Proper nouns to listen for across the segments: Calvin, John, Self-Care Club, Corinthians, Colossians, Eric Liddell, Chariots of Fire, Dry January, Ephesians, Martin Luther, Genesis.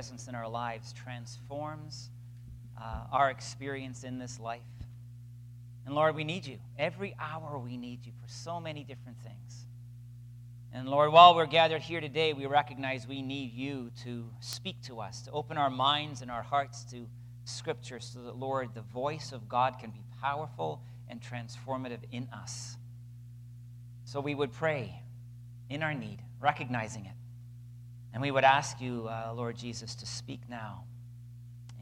presence in our lives transforms our experience in this life. And Lord, we need you. Every hour we need you for so many different things. And Lord, while we're gathered here today, we recognize we need you to speak to us, to open our minds and our hearts to Scripture so that, Lord, the voice of God can be powerful and transformative in us. So we would pray in our need, recognizing it. And we would ask you, Lord Jesus, to speak now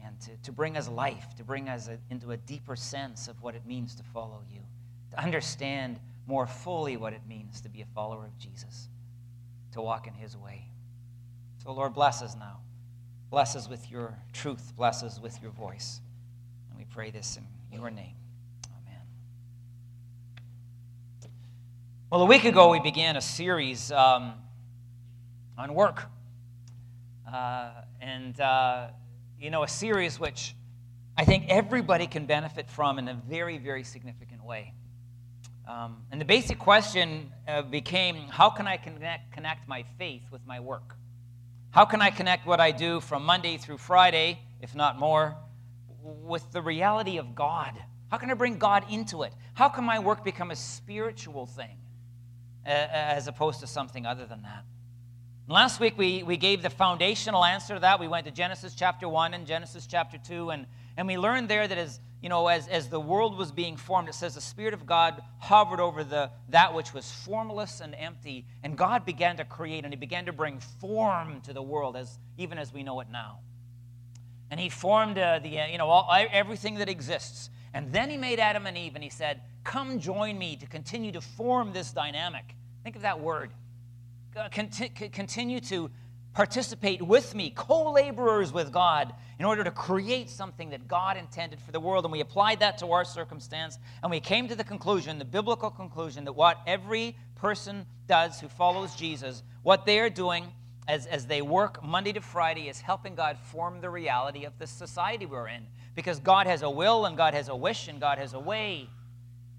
and to bring us life, to bring us into a deeper sense of what it means to follow you, to understand more fully what it means to be a follower of Jesus, to walk in his way. So, Lord, bless us now. Bless us with your truth. Bless us with your voice. And we pray this in your name. Amen. Well, a week ago we began a series on work. A series which I think everybody can benefit from in a very, very significant way. And the basic question became, how can I connect my faith with my work? How can I connect what I do from Monday through Friday, if not more, with the reality of God? How can I bring God into it? How can my work become a spiritual thing as opposed to something other than that? And last week, we gave the foundational answer to that. We went to Genesis chapter 1 and Genesis chapter 2, and we learned there that as the world was being formed, it says the Spirit of God hovered over that which was formless and empty, and God began to create, and he began to bring form to the world, even as we know it now. And he formed everything that exists. And then he made Adam and Eve, and he said, come join me to continue to form this dynamic. Think of that word. Continue to participate with me, co-laborers with God, in order to create something that God intended for the world. And we applied that to our circumstance, and we came to the conclusion, the biblical conclusion, that what every person does who follows Jesus, what they are doing as they work Monday to Friday, is helping God form the reality of the society we're in. Because God has a will, and God has a wish, and God has a way.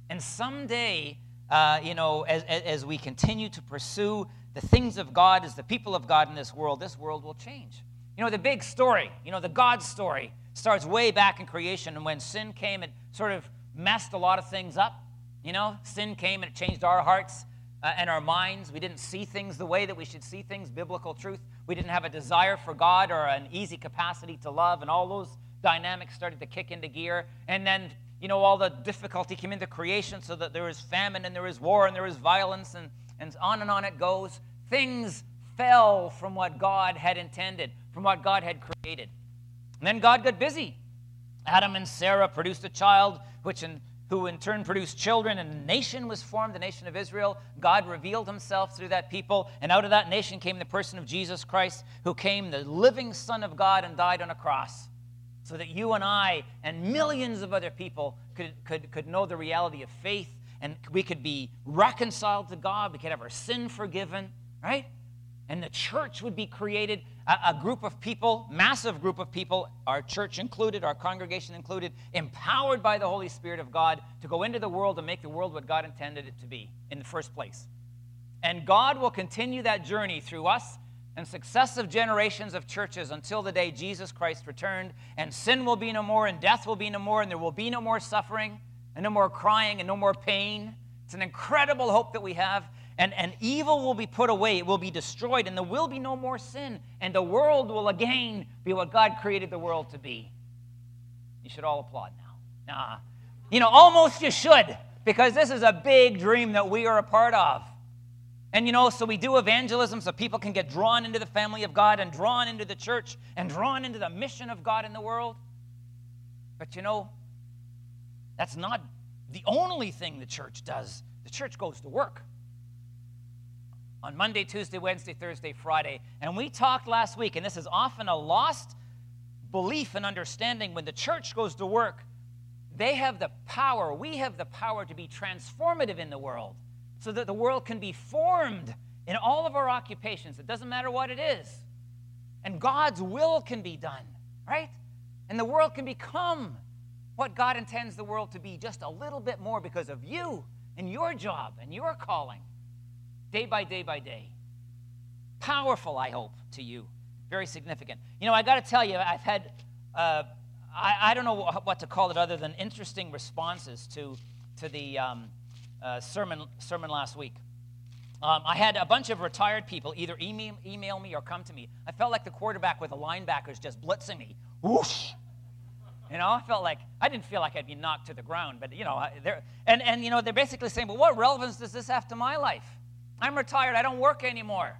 And someday, as we continue to pursue the things of God as the people of God in this world will change. The big story, the God story, starts way back in creation. And when sin came, it sort of messed a lot of things up. Sin came and it changed our hearts and our minds. We didn't see things the way that we should see things, biblical truth. We didn't have a desire for God or an easy capacity to love. And all those dynamics started to kick into gear. And then, all the difficulty came into creation so that there was famine and there was war and there was violence and on and on it goes. Things fell from what God had intended, from what God had created. And then God got busy. Adam and Sarah produced a child, who in turn produced children, and a nation was formed, the nation of Israel. God revealed himself through that people, and out of that nation came the person of Jesus Christ, who came the living Son of God and died on a cross, so that you and I and millions of other people could know the reality of faith, and we could be reconciled to God. We could have our sin forgiven, right? And the church would be created, a group of people, massive group of people, our church included, our congregation included, empowered by the Holy Spirit of God to go into the world and make the world what God intended it to be in the first place. And God will continue that journey through us and successive generations of churches until the day Jesus Christ returned, and sin will be no more, and death will be no more, and there will be no more suffering, and no more crying, and no more pain. It's an incredible hope that we have. And evil will be put away. It will be destroyed. And there will be no more sin. And the world will again be what God created the world to be. You should all applaud now. Nah. Almost you should. Because this is a big dream that we are a part of. And so we do evangelism so people can get drawn into the family of God and drawn into the church and drawn into the mission of God in the world. But that's not the only thing the church does. The church goes to work on Monday, Tuesday, Wednesday, Thursday, Friday. And we talked last week, and this is often a lost belief and understanding. When the church goes to work, they have the power, we have the power to be transformative in the world so that the world can be formed in all of our occupations. It doesn't matter what it is. And God's will can be done, right? And the world can become what God intends the world to be, just a little bit more because of you and your job and your calling, day by day by day. Powerful, I hope, to you Very significant. You know, I got to tell you, I've had, I don't know what to call it other than interesting responses to the sermon last week. I had a bunch of retired people either email me or come to me. I felt like the quarterback with the linebackers just blitzing me. Whoosh! You know, I didn't feel like I'd be knocked to the ground, but, you know, they're basically saying, well, what relevance does this have to my life? I'm retired. I don't work anymore.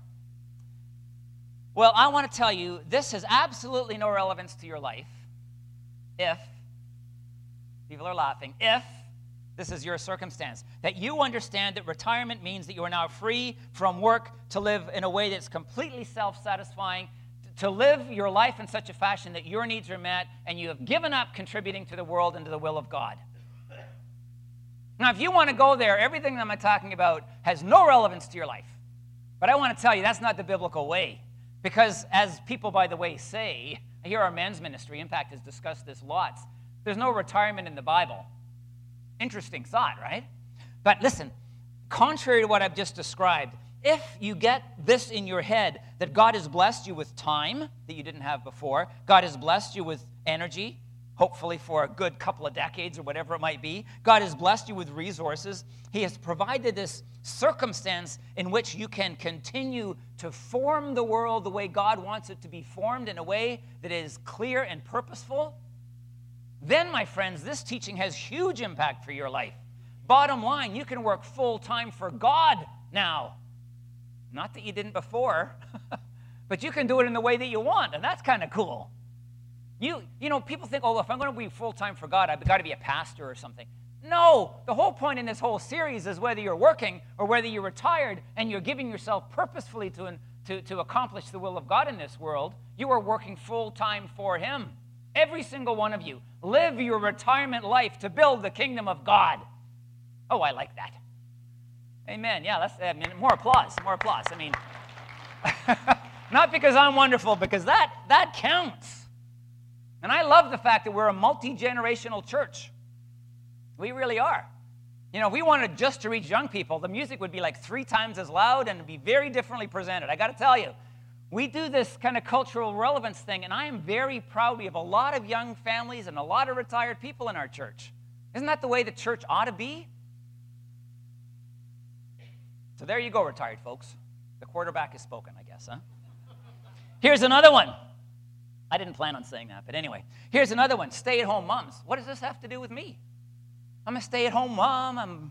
Well, I want to tell you, this has absolutely no relevance to your life if, people are laughing, if this is your circumstance, that you understand that retirement means that you are now free from work to live in a way that's completely self-satisfying, to live your life in such a fashion that your needs are met and you have given up contributing to the world and to the will of God. Now, if you want to go there, everything that I'm talking about has no relevance to your life. But I want to tell you, that's not the biblical way. Because as people, by the way, say, here our men's ministry, Impact, has discussed this lots, there's no retirement in the Bible. Interesting thought, right? But listen, contrary to what I've just described, if you get this in your head, that God has blessed you with time that you didn't have before, God has blessed you with energy, hopefully for a good couple of decades or whatever it might be, God has blessed you with resources, He has provided this circumstance in which you can continue to form the world the way God wants it to be formed in a way that is clear and purposeful, then, my friends, this teaching has huge impact for your life. Bottom line, you can work full-time for God now. Not that you didn't before, but you can do it in the way that you want, and that's kind of cool. You know, people think, oh, if I'm going to be full-time for God, I've got to be a pastor or something. No, the whole point in this whole series is whether you're working or whether you're retired and you're giving yourself purposefully to accomplish the will of God in this world, you are working full-time for Him. Every single one of you. Live your retirement life to build the kingdom of God. Oh, I like that. Amen. Yeah, more applause. More applause. I mean, not because I'm wonderful, because that counts. And I love the fact that we're a multi-generational church. We really are. You know, if we wanted just to reach young people, the music would be like 3 times as loud and be very differently presented. I got to tell you, we do this kind of cultural relevance thing, and I am very proud we have a lot of young families and a lot of retired people in our church. Isn't that the way the church ought to be? So there you go, retired folks. The quarterback has spoken, I guess, huh? Here's another one. I didn't plan on saying that, but anyway. Here's another one. Stay-at-home moms. What does this have to do with me? I'm a stay-at-home mom. I'm,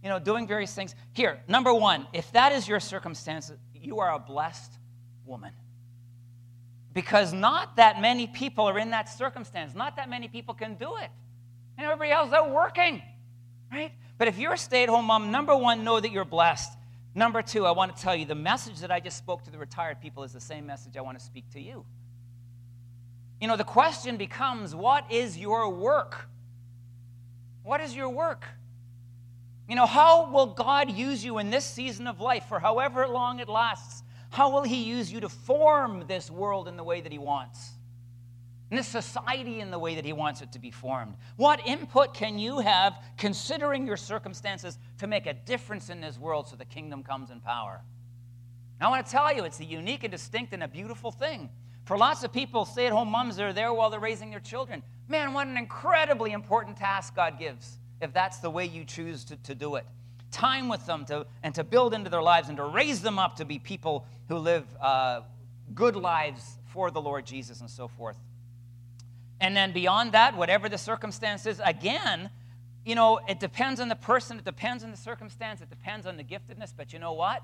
you know, doing various things. Here, number one, if that is your circumstance, you are a blessed woman. Because not that many people are in that circumstance. Not that many people can do it. And everybody else is out working, right? But if you're a stay-at-home mom, number one, know that you're blessed. Number two, I want to tell you, the message that I just spoke to the retired people is the same message I want to speak to you. You know, the question becomes, what is your work? What is your work? You know, how will God use you in this season of life for however long it lasts? How will He use you to form this world in the way that He wants? And this society in the way that He wants it to be formed? What input can you have, considering your circumstances, to make a difference in this world so the kingdom comes in power? And I want to tell you, it's a unique and distinct and a beautiful thing. For lots of people, stay-at-home moms are there while they're raising their children. Man, what an incredibly important task God gives, if that's the way you choose to do it. Time with them to build into their lives and to raise them up to be people who live good lives for the Lord Jesus and so forth. And then beyond that, whatever the circumstance is, again, you know, it depends on the person, it depends on the circumstance, it depends on the giftedness, but you know what?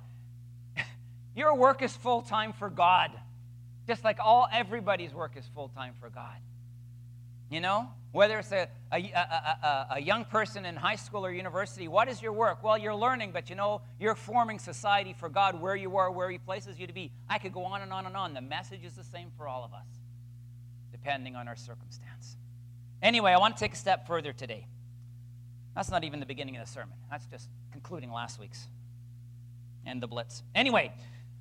Your work is full-time for God, just like everybody's work is full-time for God. You know, whether it's a young person in high school or university, what is your work? Well, you're learning, but you know, you're forming society for God where you are, where He places you to be. I could go on and on and on. The message is the same for all of us, depending on our circumstance. Anyway, I want to take a step further today. That's not even the beginning of the sermon. That's just concluding last week's and the blitz. Anyway,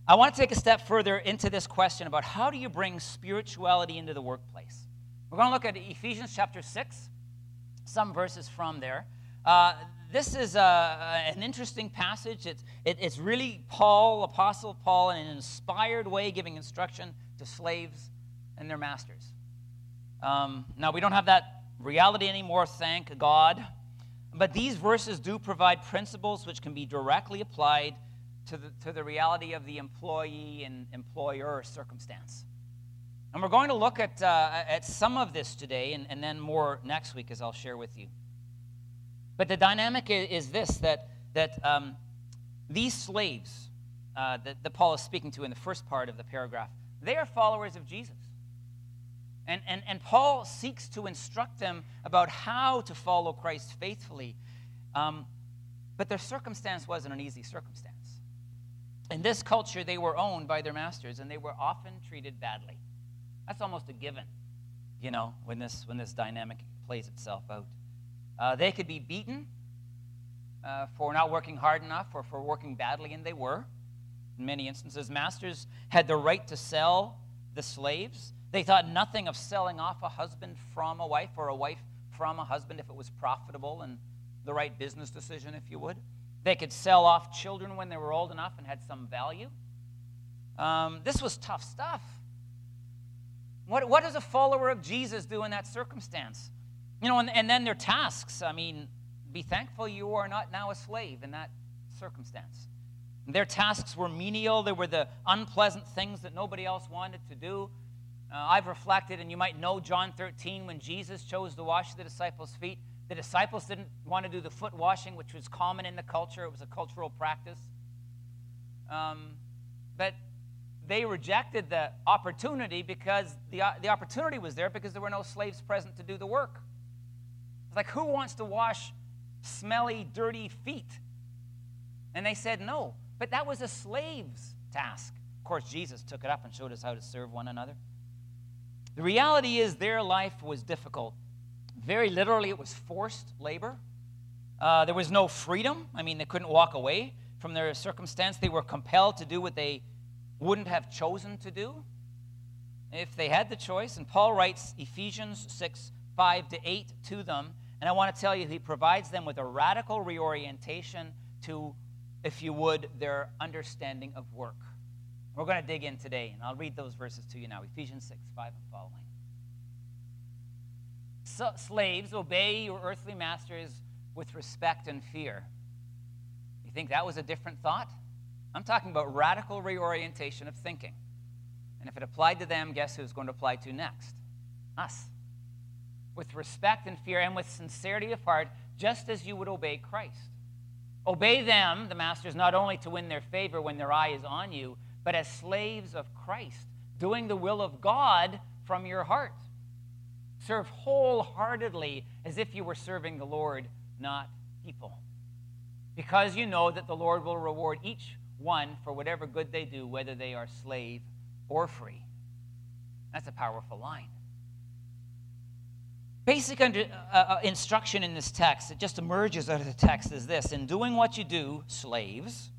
I want to take a step further into this question about how do you bring spirituality into the workplace? We're going to look at Ephesians chapter 6, some verses from there. This is an interesting passage. It's really Paul, Apostle Paul, in an inspired way, giving instruction to slaves and their masters. Now, we don't have that reality anymore, thank God. But these verses do provide principles which can be directly applied to the reality of the employee and employer circumstance. And we're going to look at some of this today and then more next week as I'll share with you. But the dynamic is this, that these slaves that Paul is speaking to in the first part of the paragraph, they are followers of Jesus. And Paul seeks to instruct them about how to follow Christ faithfully. But their circumstance wasn't an easy circumstance. In this culture, they were owned by their masters, and they were often treated badly. That's almost a given, you know, when this dynamic plays itself out. They could be beaten for not working hard enough or for working badly, and they were. In many instances, masters had the right to sell the slaves. They thought nothing of selling off a husband from a wife or a wife from a husband if it was profitable and the right business decision, if you would. They could sell off children when they were old enough and had some value. This was tough stuff. What does a follower of Jesus do in that circumstance? You know, and then their tasks. I mean, be thankful you are not now a slave in that circumstance. Their tasks were menial. They were the unpleasant things that nobody else wanted to do. I've reflected, and you might know John 13, when Jesus chose to wash the disciples' feet. The disciples didn't want to do the foot washing, which was common in the culture. It was a cultural practice. But they rejected the opportunity because the opportunity was there because there were no slaves present to do the work. It's like, who wants to wash smelly, dirty feet? And they said no. But that was a slave's task. Of course, Jesus took it up and showed us how to serve one another. The reality is their life was difficult. Very literally, it was forced labor. There was no freedom. I mean, they couldn't walk away from their circumstance. They were compelled to do what they wouldn't have chosen to do if they had the choice. And Paul writes Ephesians 6:5-8 to them. And I want to tell you, he provides them with a radical reorientation to, if you would, their understanding of work. We're going to dig in today, and I'll read those verses to you now. Ephesians 6:5 and following. So, slaves, obey your earthly masters with respect and fear. You think that was a different thought? I'm talking about radical reorientation of thinking. And if it applied to them, guess who's going to apply to next? Us. With respect and fear and with sincerity of heart, just as you would obey Christ. Obey them, the masters, not only to win their favor when their eye is on you, but as slaves of Christ, doing the will of God from your heart. Serve wholeheartedly as if you were serving the Lord, not people. Because you know that the Lord will reward each one for whatever good they do, whether they are slave or free. That's a powerful line. Basic instruction in this text, it just emerges out of the text, is this. In doing what you do, slaves,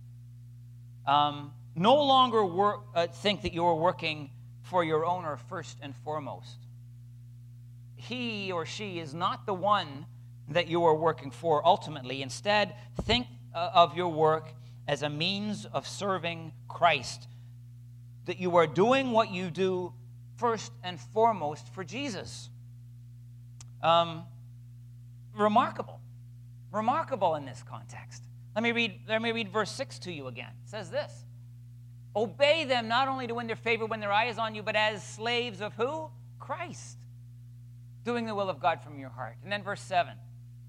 no longer think that you are working for your owner first and foremost. He or she is not the one that you are working for ultimately. Instead, think of your work as a means of serving Christ, that you are doing what you do first and foremost for Jesus. Remarkable in this context. Let me read verse 6 to you again. It says this, obey them not only to win their favor when their eye is on you, but as slaves of who? Christ. Doing the will of God from your heart. And then verse 7,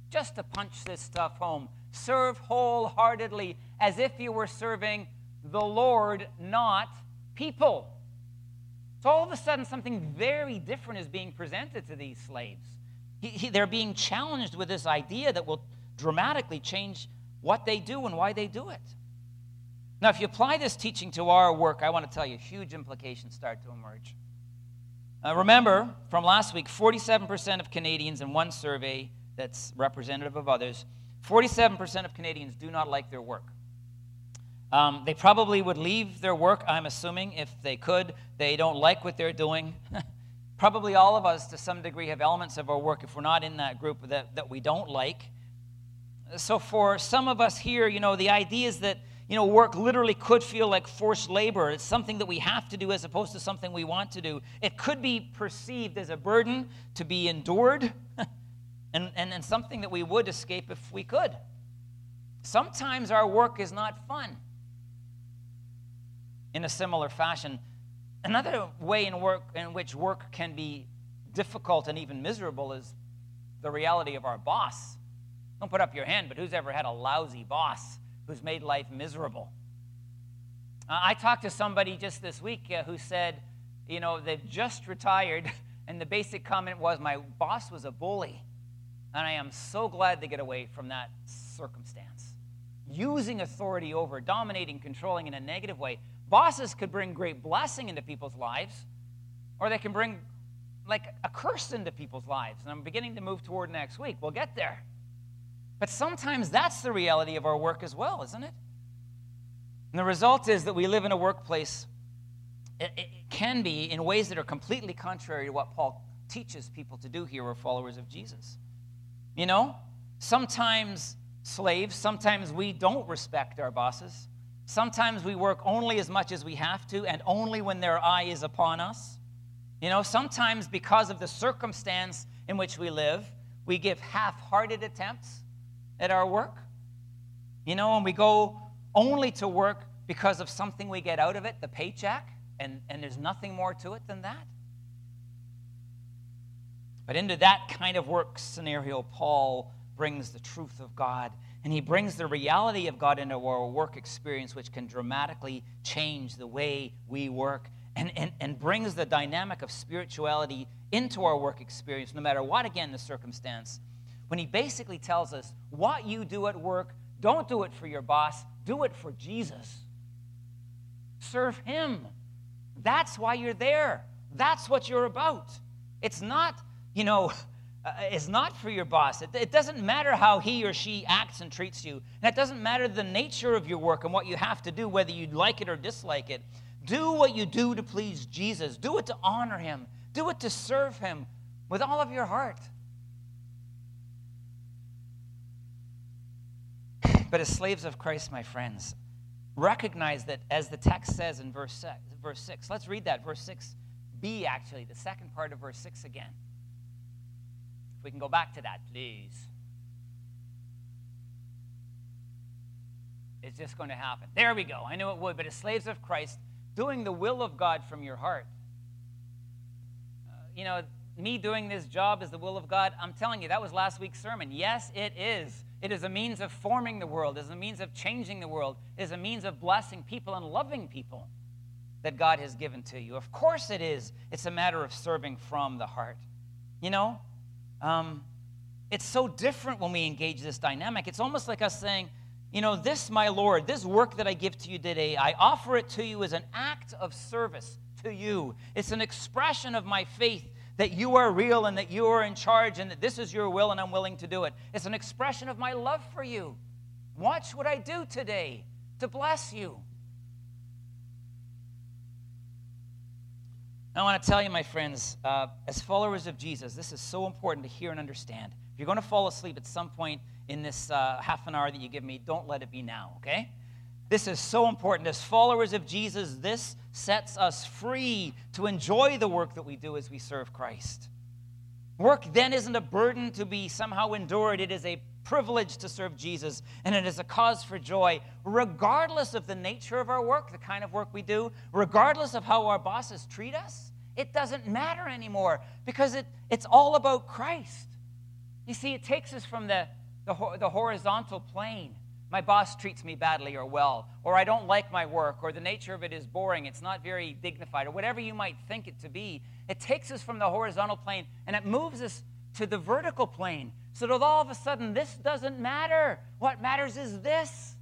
just to punch this stuff home, serve wholeheartedly as if you were serving the Lord, not people. So all of a sudden, something very different is being presented to these slaves. They're being challenged with this idea that will dramatically change what they do and why they do it. Now, if you apply this teaching to our work, I want to tell you, huge implications start to emerge. Remember, from last week, 47% of Canadians in one survey that's representative of others, 47% of Canadians do not like their work. They probably would leave their work, I'm assuming, if they could. They don't like what they're doing. Probably all of us, to some degree, have elements of our work if we're not in that group that we don't like. So for some of us here, you know, the idea is that You know, work literally could feel like forced labor. It's something that we have to do as opposed to something we want to do. It could be perceived as a burden to be endured and something that we would escape if we could. Sometimes our work is not fun. In a similar fashion, another way in which work can be difficult and even miserable is the reality of our boss. Don't put up your hand, but who's ever had a lousy boss who's made life miserable? I talked to somebody just this week who said, you know, they've just retired, and the basic comment was, my boss was a bully, and I am so glad to get away from that circumstance. Using authority over, dominating, controlling in a negative way. Bosses could bring great blessing into people's lives, or they can bring like a curse into people's lives. And I'm beginning to move toward next week. We'll get there. But sometimes that's the reality of our work as well, isn't it? And the result is that we live in a workplace. It can be in ways that are completely contrary to what Paul teaches people to do here who are followers of Jesus. You know, sometimes slaves, sometimes we don't respect our bosses. Sometimes we work only as much as we have to and only when their eye is upon us. You know, sometimes because of the circumstance in which we live, we give half-hearted attempts at our work, you know, and we go only to work because of something we get out of it, the paycheck, and there's nothing more to it than that. But into that kind of work scenario, Paul brings the truth of God, and he brings the reality of God into our work experience, which can dramatically change the way we work and brings the dynamic of spirituality into our work experience, no matter what, again, the circumstance. When he basically tells us what you do at work, don't do it for your boss, do it for Jesus. Serve him. That's why you're there. That's what you're about. It's not, you know, it's not for your boss. It doesn't matter how he or she acts and treats you. And it doesn't matter the nature of your work and what you have to do, whether you like it or dislike it. Do what you do to please Jesus. Do it to honor him. Do it to serve him with all of your heart. But as slaves of Christ, my friends, recognize that, as the text says in verse 6. Let's read that, verse 6b, actually, the second part of verse 6 again. If we can go back to that, please. It's just going to happen. There we go. I knew it would. But as slaves of Christ, doing the will of God from your heart. You know, me doing this job is the will of God. I'm telling you, that was last week's sermon. Yes, it is. It is a means of forming the world. It is a means of changing the world. It is a means of blessing people and loving people that God has given to you. Of course it is. It's a matter of serving from the heart. You know, it's so different when we engage this dynamic. It's almost like us saying, you know, this, my Lord, this work that I give to you today, I offer it to you as an act of service to you. It's an expression of my faith that you are real and that you are in charge and that this is your will and I'm willing to do it. It's an expression of my love for you. Watch what I do today to bless you. I want to tell you, my friends, as followers of Jesus, this is so important to hear and understand. If you're going to fall asleep at some point in this half an hour that you give me, don't let it be now, okay? This is so important. As followers of Jesus, this sets us free to enjoy the work that we do as we serve Christ. Work then isn't a burden to be somehow endured. It is a privilege to serve Jesus, and it is a cause for joy, regardless of the nature of our work, the kind of work we do, regardless of how our bosses treat us. It doesn't matter anymore because it's all about Christ. You see, it takes us from the horizontal plane. My boss treats me badly or well, or I don't like my work, or the nature of it is boring, it's not very dignified, or whatever you might think it to be. It takes us from the horizontal plane, and it moves us to the vertical plane, so that all of a sudden, this doesn't matter. What matters is this.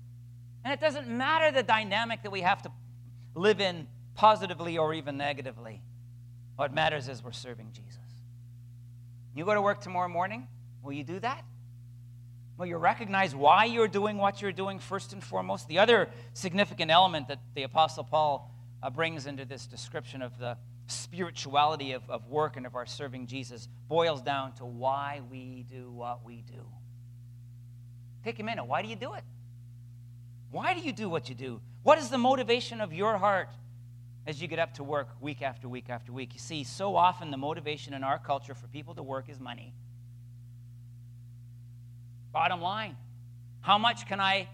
And it doesn't matter the dynamic that we have to live in positively or even negatively. What matters is we're serving Jesus. You go to work tomorrow morning, will you do that? Well, you recognize why you're doing what you're doing first and foremost. The other significant element that the Apostle Paul brings into this description of the spirituality of work and of our serving Jesus boils down to why we do what we do. Take a minute. Why do you do it? Why do you do what you do? What is the motivation of your heart as you get up to work week after week after week? You see, so often the motivation in our culture for people to work is money. Bottom line, how much can I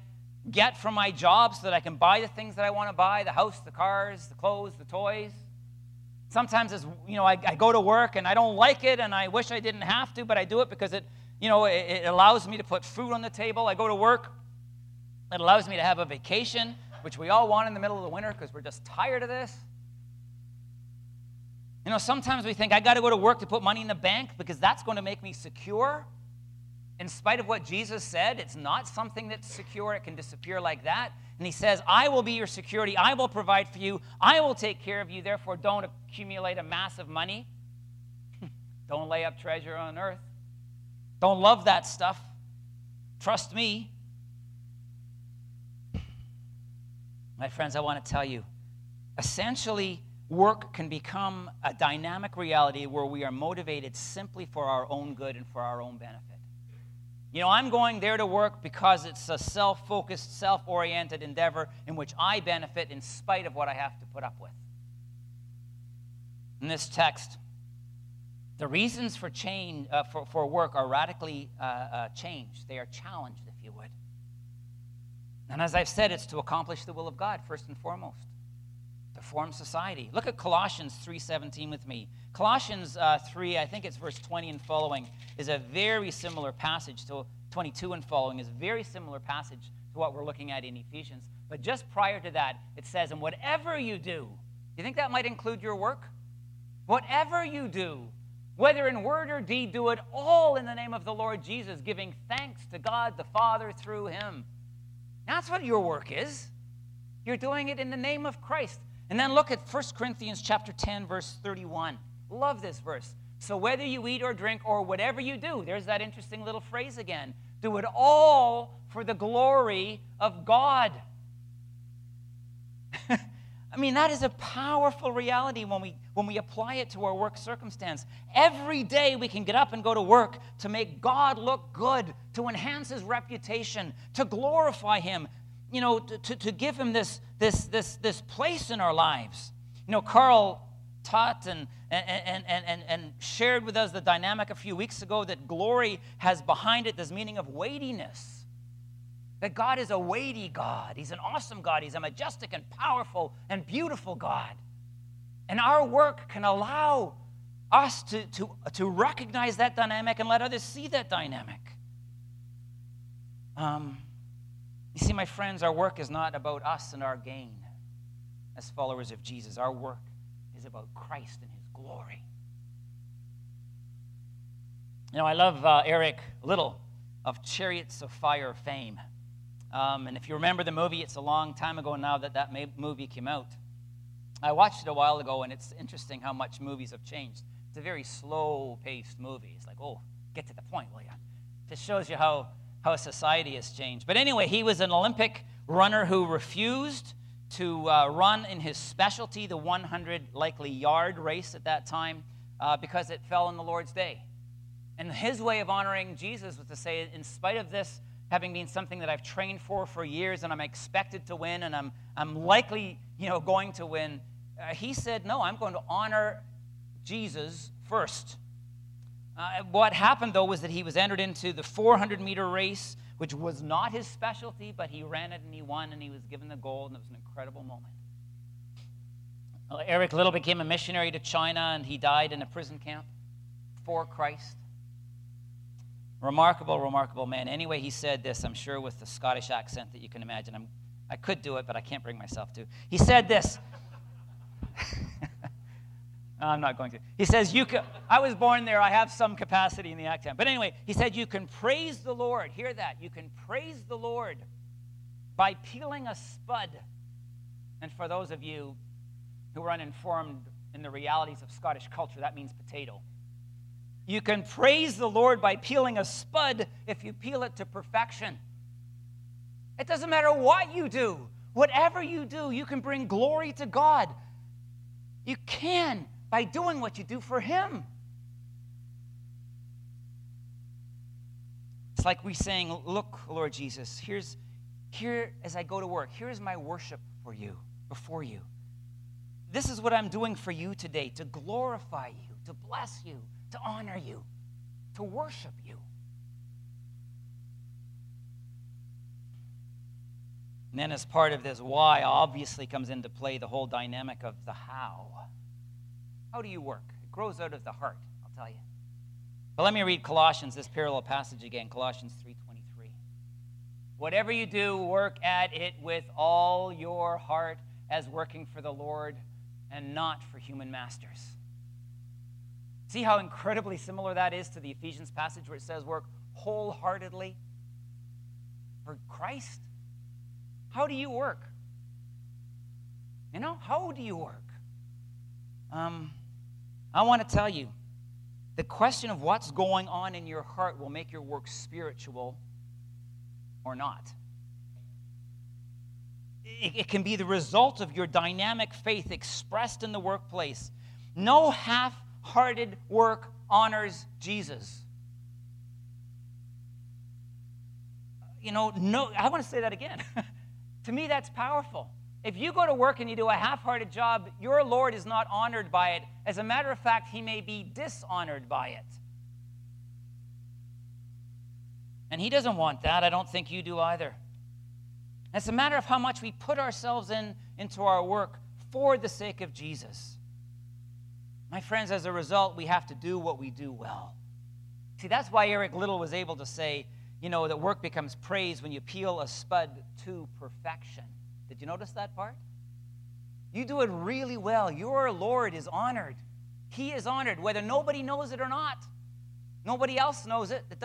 get from my job so that I can buy the things that I want to buy, the house, the cars, the clothes, the toys? Sometimes, as you know, I go to work and I don't like it and I wish I didn't have to, but I do it because it allows me to put food on the table. I go to work. It allows me to have a vacation, which we all want in the middle of the winter because we're just tired of this. You know, sometimes we think, I got to go to work to put money in the bank because that's going to make me secure. In spite of what Jesus said, it's not something that's secure. It can disappear like that. And he says, I will be your security. I will provide for you. I will take care of you. Therefore, don't accumulate a mass of money. Don't lay up treasure on earth. Don't love that stuff. Trust me. My friends, I want to tell you, essentially, work can become a dynamic reality where we are motivated simply for our own good and for our own benefit. You know, I'm going there to work because it's a self-focused, self-oriented endeavor in which I benefit in spite of what I have to put up with. In this text, the reasons for change for work are radically changed. They are challenged, if you would. And as I've said, it's to accomplish the will of God, first and foremost, to form society. Look at Colossians 3:17 with me. Colossians 3, I think it's verse 20 and following, is a very similar passage to 22 and following, is a very similar passage to what we're looking at in Ephesians. But just prior to that, it says, and whatever you do, you think that might include your work? Whatever you do, whether in word or deed, do it all in the name of the Lord Jesus, giving thanks to God the Father through him. That's what your work is. You're doing it in the name of Christ. And then look at 1 Corinthians chapter 10, verse 31. Love this verse. So whether you eat or drink or whatever you do, there's that interesting little phrase again, do it all for the glory of God. I mean, that is a powerful reality when we apply it to our work circumstance. Every day we can get up and go to work to make God look good, to enhance his reputation, to glorify him, you know, to give him this place in our lives. You know, Carl taught and shared with us the dynamic a few weeks ago that glory has behind it this meaning of weightiness. That God is a weighty God. He's an awesome God. He's a majestic and powerful and beautiful God. And our work can allow us to recognize that dynamic and let others see that dynamic. You see, my friends, our work is not about us and our gain as followers of Jesus. Our work is about Christ and his glory. You know, I love Eric Liddell of Chariots of Fire fame. And if you remember the movie, it's a long time ago now that movie came out. I watched it a while ago, and it's interesting how much movies have changed. It's a very slow-paced movie. It's like, oh, get to the point, will ya? It shows you how society has changed. But anyway, he was an Olympic runner who refused to run in his specialty, the 100 likely yard race at that time, because it fell on the Lord's day. And his way of honoring Jesus was to say, in spite of this having been something that I've trained for years, and I'm expected to win, and I'm likely, you know, going to win. He said, no, I'm going to honor Jesus first. What happened, though, was that he was entered into the 400-meter race, which was not his specialty, but he ran it, and he won, and he was given the gold, and it was an incredible moment. Well, Eric Liddell became a missionary to China, and he died in a prison camp for Christ. Remarkable man. Anyway, he said this, I'm sure with the Scottish accent that you can imagine. I could do it, but I can't bring myself to. He said this. No, I'm not going to. He says, I was born there. I have some capacity in the accent. But anyway, he said, you can praise the Lord. Hear that. You can praise the Lord by peeling a spud. And for those of you who are uninformed in the realities of Scottish culture, that means potato. You can praise the Lord by peeling a spud if you peel it to perfection. It doesn't matter what you do. Whatever you do, you can bring glory to God. You can by doing what you do for him. It's like we saying, look, Lord Jesus, here's Here, as I go to work, here is my worship for you, before you. This is what I'm doing for you today, to glorify you, to bless you, to honor you, to worship you. And then as part of this why obviously comes into play the whole dynamic of the how. How do you work? It grows out of the heart, I'll tell you. But let me read Colossians, this parallel passage again, Colossians 3:23. Whatever you do, work at it with all your heart as working for the Lord and not for human masters. See how incredibly similar that is to the Ephesians passage where it says work wholeheartedly for Christ? How do you work? You know, how do you work? I want to tell you, the question of what's going on in your heart will make your work spiritual or not. It can be the result of your dynamic faith expressed in the workplace. No half-hearted work honors Jesus. You know, I want to say that again. To me, that's powerful. If you go to work and you do a half-hearted job, your Lord is not honored by it. As a matter of fact, he may be dishonored by it. And he doesn't want that. I don't think you do either. It's a matter of how much we put ourselves into our work for the sake of Jesus. My friends, as a result, we have to do what we do well. See, that's why Eric Liddell was able to say, you know, that work becomes praise when you peel a spud to perfection. Did you notice that part? You do it really well. Your Lord is honored. He is honored, whether nobody knows it or not. Nobody else knows it. It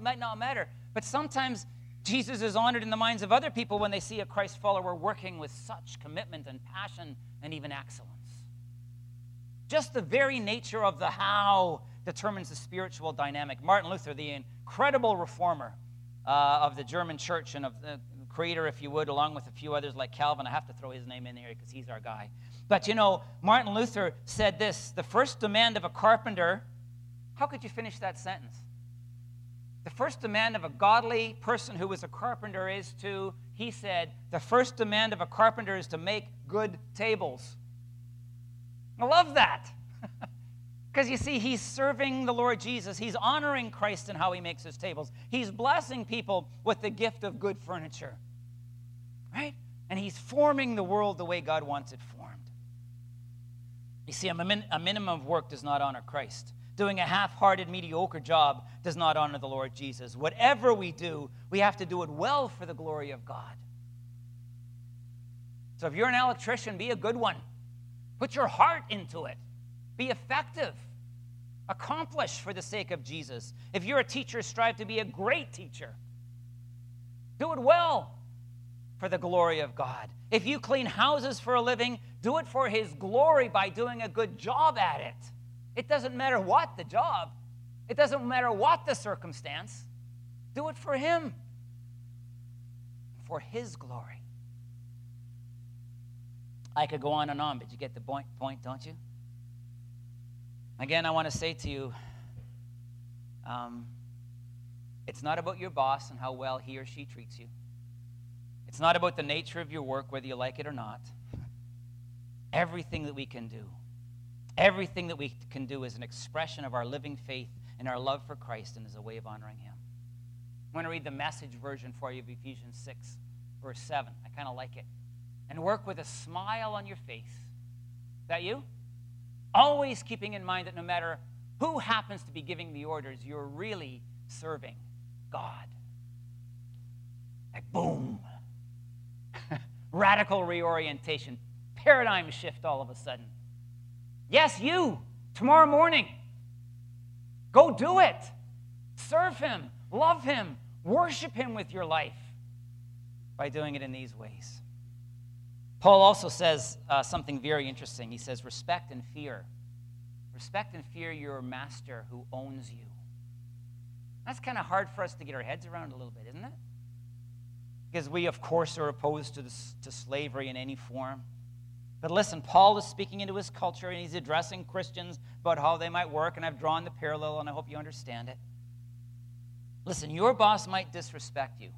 might not matter. But sometimes Jesus is honored in the minds of other people when they see a Christ follower working with such commitment and passion and even excellence. Just the very nature of the how determines the spiritual dynamic. Martin Luther, the incredible reformer of the German church and of the creator, if you would, along with a few others like Calvin. I have to throw his name in here because he's our guy. But you know, Martin Luther said this, the first demand of a carpenter, how could you finish that sentence? The first demand of a godly person who is a carpenter is to, he said, the first demand of a carpenter is to make good tables. I love that. Because you see, he's serving the Lord Jesus. He's honoring Christ in how he makes his tables. He's blessing people with the gift of good furniture, right? And he's forming the world the way God wants it formed. You see, a minimum of work does not honor Christ. Doing a half-hearted, mediocre job does not honor the Lord Jesus. Whatever we do, we have to do it well for the glory of God. So if you're an electrician, be a good one. Put your heart into it. Be effective, accomplish for the sake of Jesus. If you're a teacher, strive to be a great teacher. Do it well for the glory of God. If you clean houses for a living, do it for his glory by doing a good job at it. It doesn't matter what the job. It doesn't matter what the circumstance. Do it for him, for his glory. I could go on and on, but you get the point, don't you? Again, I want to say to you, it's not about your boss and how well he or she treats you. It's not about the nature of your work, whether you like it or not. Everything that we can do is an expression of our living faith and our love for Christ and is a way of honoring him. I'm going to read the Message version for you of Ephesians 6, verse 7. I kind of like it. And work with a smile on your face. Is that you? Always keeping in mind that no matter who happens to be giving the orders, you're really serving God. Like, boom. Radical reorientation. Paradigm shift all of a sudden. Yes, you, tomorrow morning. Go do it. Serve him. Love him. Worship him with your life by doing it in these ways. Paul also says something very interesting. He says, respect and fear. Respect and fear your master who owns you. That's kind of hard for us to get our heads around a little bit, isn't it? Because we, of course, are opposed to slavery in any form. But listen, Paul is speaking into his culture, and he's addressing Christians about how they might work, and I've drawn the parallel, and I hope you understand it. Listen, your boss might disrespect you.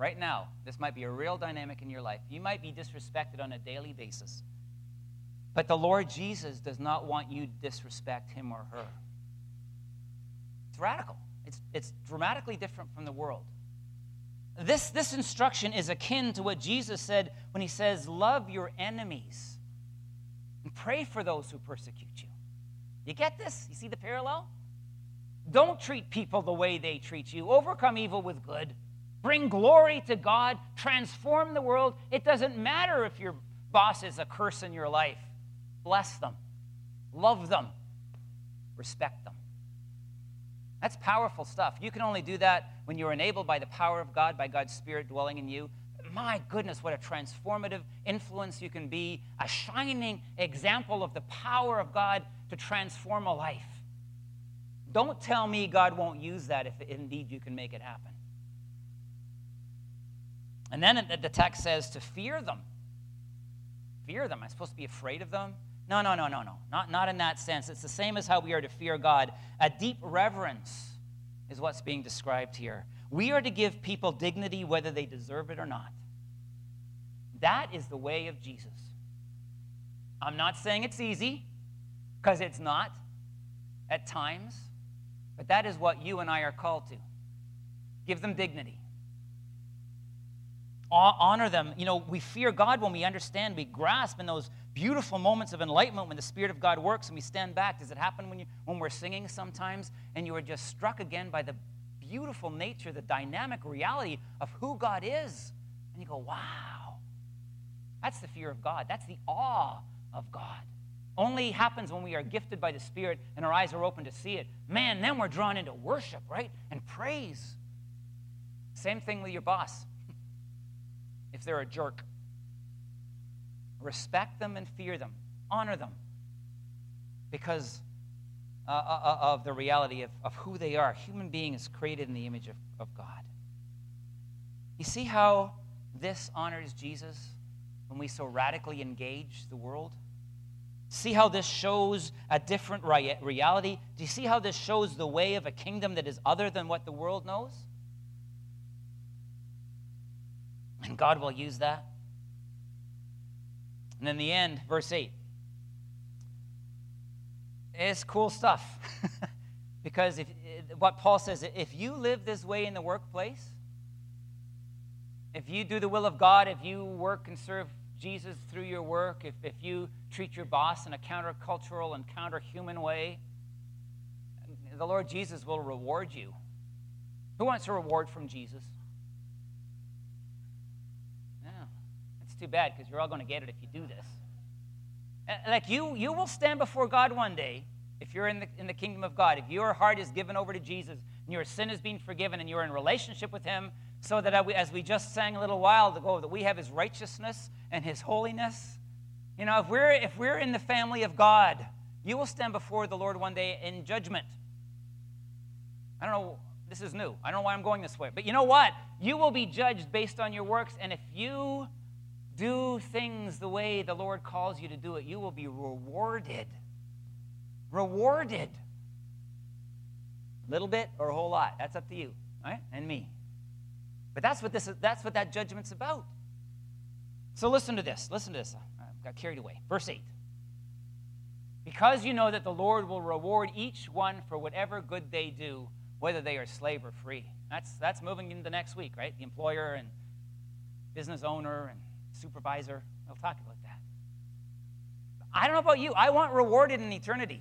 right now, this might be a real dynamic in your life. You might be disrespected on a daily basis. But the Lord Jesus does not want you to disrespect him or her. It's radical. It's dramatically different from the world. This instruction is akin to what Jesus said when he says, love your enemies and pray for those who persecute you. You get this? You see the parallel? Don't treat people the way they treat you. Overcome evil with good. Bring glory to God. Transform the world. It doesn't matter if your boss is a curse in your life. Bless them. Love them. Respect them. That's powerful stuff. You can only do that when you're enabled by the power of God, by God's Spirit dwelling in you. My goodness, what a transformative influence you can be, a shining example of the power of God to transform a life. Don't tell me God won't use that if indeed you can make it happen. And then the text says to fear them. Fear them. Am I supposed to be afraid of them? No. Not in that sense. It's the same as how we are to fear God. A deep reverence is what's being described here. We are to give people dignity whether they deserve it or not. That is the way of Jesus. I'm not saying it's easy, because it's not at times, but that is what you and I are called to. Give them dignity. Honor them. You know, we fear God when we understand, we grasp in those beautiful moments of enlightenment when the Spirit of God works and we stand back. Does it happen when we're singing sometimes and you are just struck again by the beautiful nature, the dynamic reality of who God is? And you go, wow. That's the fear of God. That's the awe of God. Only happens when we are gifted by the Spirit and our eyes are open to see it. Man, then we're drawn into worship, right? And praise. Same thing with your boss. If they're a jerk. Respect them and fear them. Honor them because of the reality of who they are. Human being is created in the image of God. You see how this honors Jesus when we so radically engage the world? See how this shows a different reality? Do you see how this shows the way of a kingdom that is other than what the world knows? And God will use that. And in the end, verse 8, it's cool stuff. Because what Paul says, if you live this way in the workplace, if you do the will of God, if you work and serve Jesus through your work, if you treat your boss in a countercultural and counterhuman way, the Lord Jesus will reward you. Who wants a reward from Jesus? Too bad, because you're all going to get it if you do this. Like you will stand before God one day if you're in the kingdom of God. If your heart is given over to Jesus and your sin is being forgiven and you're in relationship with him, so that as we just sang a little while ago, that we have his righteousness and his holiness. You know, if we're in the family of God, you will stand before the Lord one day in judgment. I don't know. This is new. I don't know why I'm going this way. But you know what? You will be judged based on your works, and if you do things the way the Lord calls you to do it, you will be rewarded. Rewarded. Little bit or a whole lot. That's up to you, right? And me. But that's what that judgment's about. So listen to this. I got carried away. Verse 8. Because you know that the Lord will reward each one for whatever good they do, whether they are slave or free. That's moving into next week, right? The employer and business owner and supervisor. I'll talk about that. I don't know about you. I want rewarded in eternity.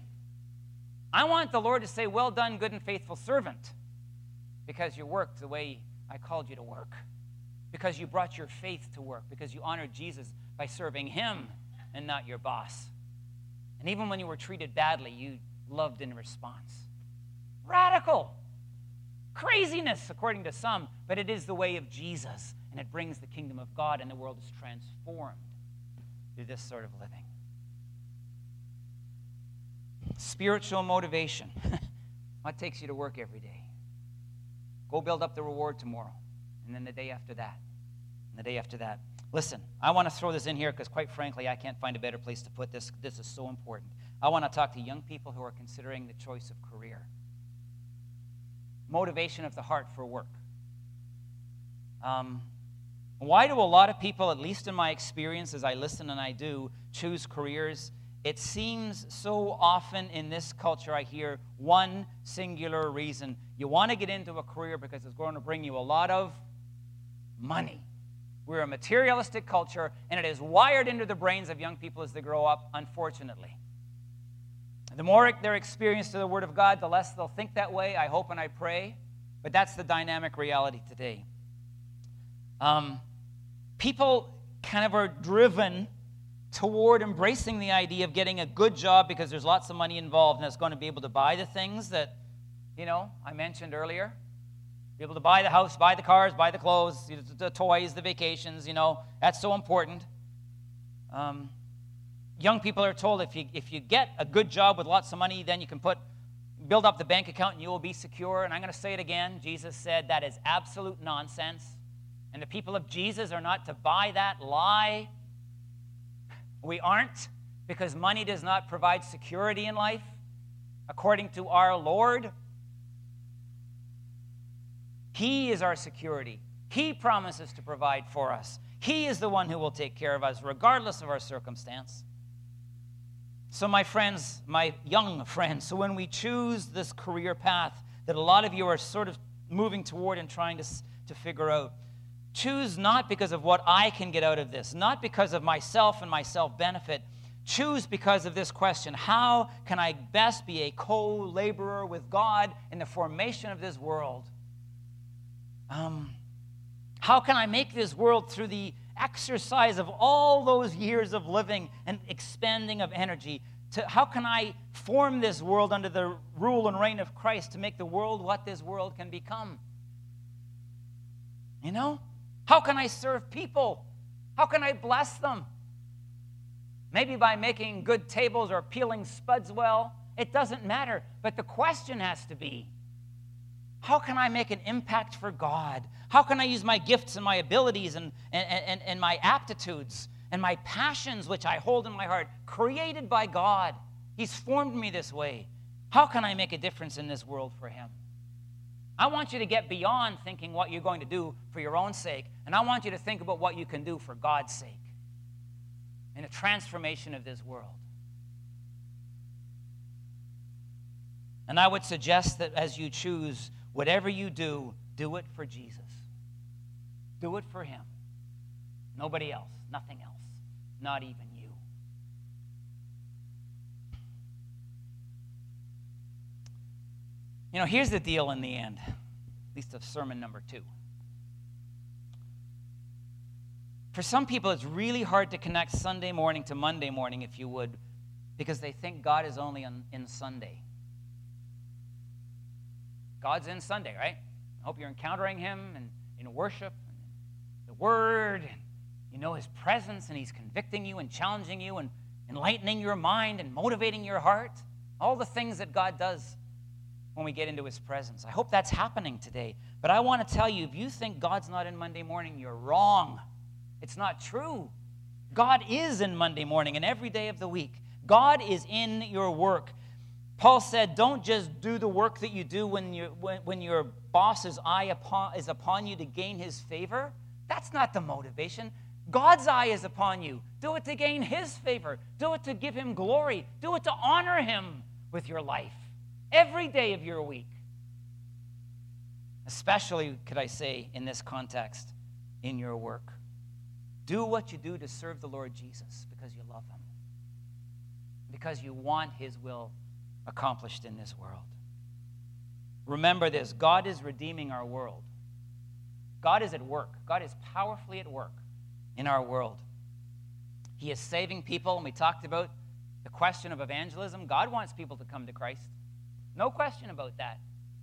I want the Lord to say, well done, good and faithful servant, because you worked the way I called you to work, because you brought your faith to work, because you honored Jesus by serving him and not your boss. And even when you were treated badly, you loved in response. Radical. Craziness, according to some, but it is the way of Jesus. And it brings the kingdom of God, and the world is transformed through this sort of living. Spiritual motivation. What takes you to work every day? Go build up the reward tomorrow, and then the day after that, and the day after that. Listen, I want to throw this in here because, quite frankly, I can't find a better place to put this. This is so important. I want to talk to young people who are considering the choice of career. Motivation of the heart for work. Why do a lot of people, at least in my experience as I listen and I do, choose careers? It seems so often in this culture I hear one singular reason. You want to get into a career because it's going to bring you a lot of money. We're a materialistic culture, and it is wired into the brains of young people as they grow up, unfortunately. The more they're experienced to the Word of God, the less they'll think that way, I hope and I pray. But that's the dynamic reality today. People kind of are driven toward embracing the idea of getting a good job because there's lots of money involved and it's going to be able to buy the things that, you know, I mentioned earlier. Be able to buy the house, buy the cars, buy the clothes, the toys, the vacations, you know. That's so important. Young people are told if you get a good job with lots of money, then you can build up the bank account and you will be secure. And I'm going to say it again. Jesus said that is absolute nonsense. And the people of Jesus are not to buy that lie. We aren't, because money does not provide security in life, according to our Lord. He is our security. He promises to provide for us. He is the one who will take care of us, regardless of our circumstance. So my young friends, so when we choose this career path that a lot of you are sort of moving toward and trying to figure out, choose not because of what I can get out of this, not because of myself and my self-benefit. Choose because of this question: how can I best be a co-laborer with God in the formation of this world? How can I make this world, through the exercise of all those years of living and expending of energy, how can I form this world under the rule and reign of Christ to make the world what this world can become? You know? How can I serve people? How can I bless them? Maybe by making good tables or peeling spuds well. It doesn't matter. But the question has to be, how can I make an impact for God? How can I use my gifts and my abilities and my aptitudes and my passions, which I hold in my heart, created by God? He's formed me this way. How can I make a difference in this world for Him? I want you to get beyond thinking what you're going to do for your own sake, and I want you to think about what you can do for God's sake in a transformation of this world. And I would suggest that as you choose, whatever you do, do it for Jesus. Do it for Him. Nobody else, nothing else, not even you. You know, here's the deal in the end, at least of sermon number 2. For some people, it's really hard to connect Sunday morning to Monday morning, if you would, because they think God is only in Sunday. God's in Sunday, right? I hope you're encountering Him and in worship and the Word, and you know His presence, and He's convicting you and challenging you and enlightening your mind and motivating your heart. All the things that God does when we get into His presence. I hope that's happening today. But I want to tell you, if you think God's not in Monday morning, you're wrong. It's not true. God is in Monday morning and every day of the week. God is in your work. Paul said, don't just do the work that you do when your boss's eye is upon you to gain his favor. That's not the motivation. God's eye is upon you. Do it to gain his favor. Do it to give him glory. Do it to honor him with your life. Every day of your week, especially, could I say, in this context, in your work. Do what you do to serve the Lord Jesus because you love Him, because you want His will accomplished in this world. Remember this: God is redeeming our world. God is at work. God is powerfully at work in our world. He is saving people, and we talked about the question of evangelism. God wants people to come to Christ. No question about that.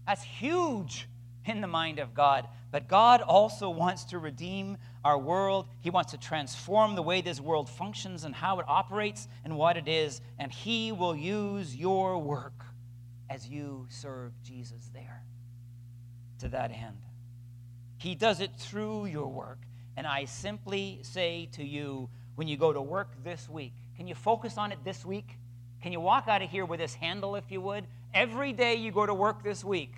That's huge in the mind of God. But God also wants to redeem our world. He wants to transform the way this world functions and how it operates and what it is. And He will use your work as you serve Jesus there to that end. He does it through your work. And I simply say to you, when you go to work this week, can you focus on it this week? Can you walk out of here with this handle, if you would? Every day you go to work this week,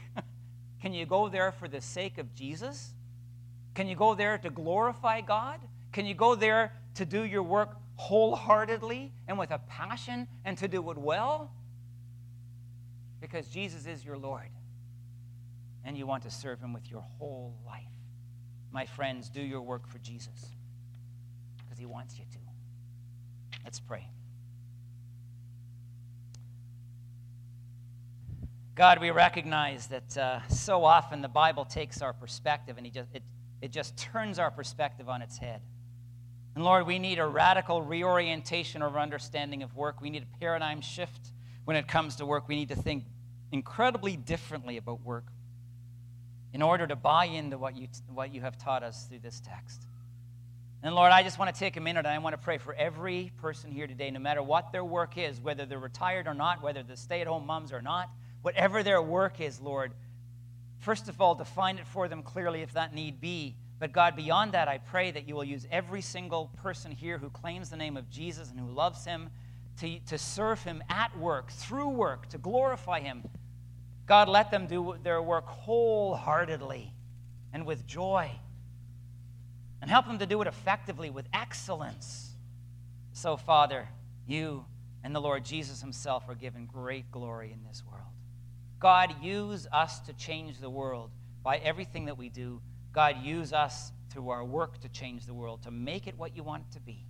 can you go there for the sake of Jesus? Can you go there to glorify God? Can you go there to do your work wholeheartedly and with a passion and to do it well? Because Jesus is your Lord, and you want to serve him with your whole life. My friends, do your work for Jesus, because he wants you to. Let's pray. God, we recognize that so often the Bible takes our perspective, and it just turns our perspective on its head. And Lord, we need a radical reorientation of our understanding of work. We need a paradigm shift when it comes to work. We need to think incredibly differently about work in order to buy into what you have taught us through this text. And Lord, I just want to take a minute, and I want to pray for every person here today, no matter what their work is, whether they're retired or not, whether they're stay-at-home moms or not, whatever their work is, Lord. First of all, define it for them clearly if that need be. But God, beyond that, I pray that you will use every single person here who claims the name of Jesus and who loves him to serve him at work, through work, to glorify him. God, let them do their work wholeheartedly and with joy. And help them to do it effectively, with excellence. So, Father, you and the Lord Jesus himself are given great glory in this world. God, use us to change the world by everything that we do. God, use us through our work to change the world, to make it what you want it to be.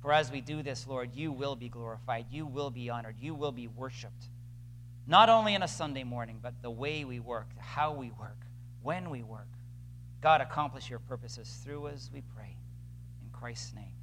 For as we do this, Lord, you will be glorified, you will be honored, you will be worshiped. Not only on a Sunday morning, but the way we work, how we work, when we work. God, accomplish your purposes through us, we pray. In Christ's name.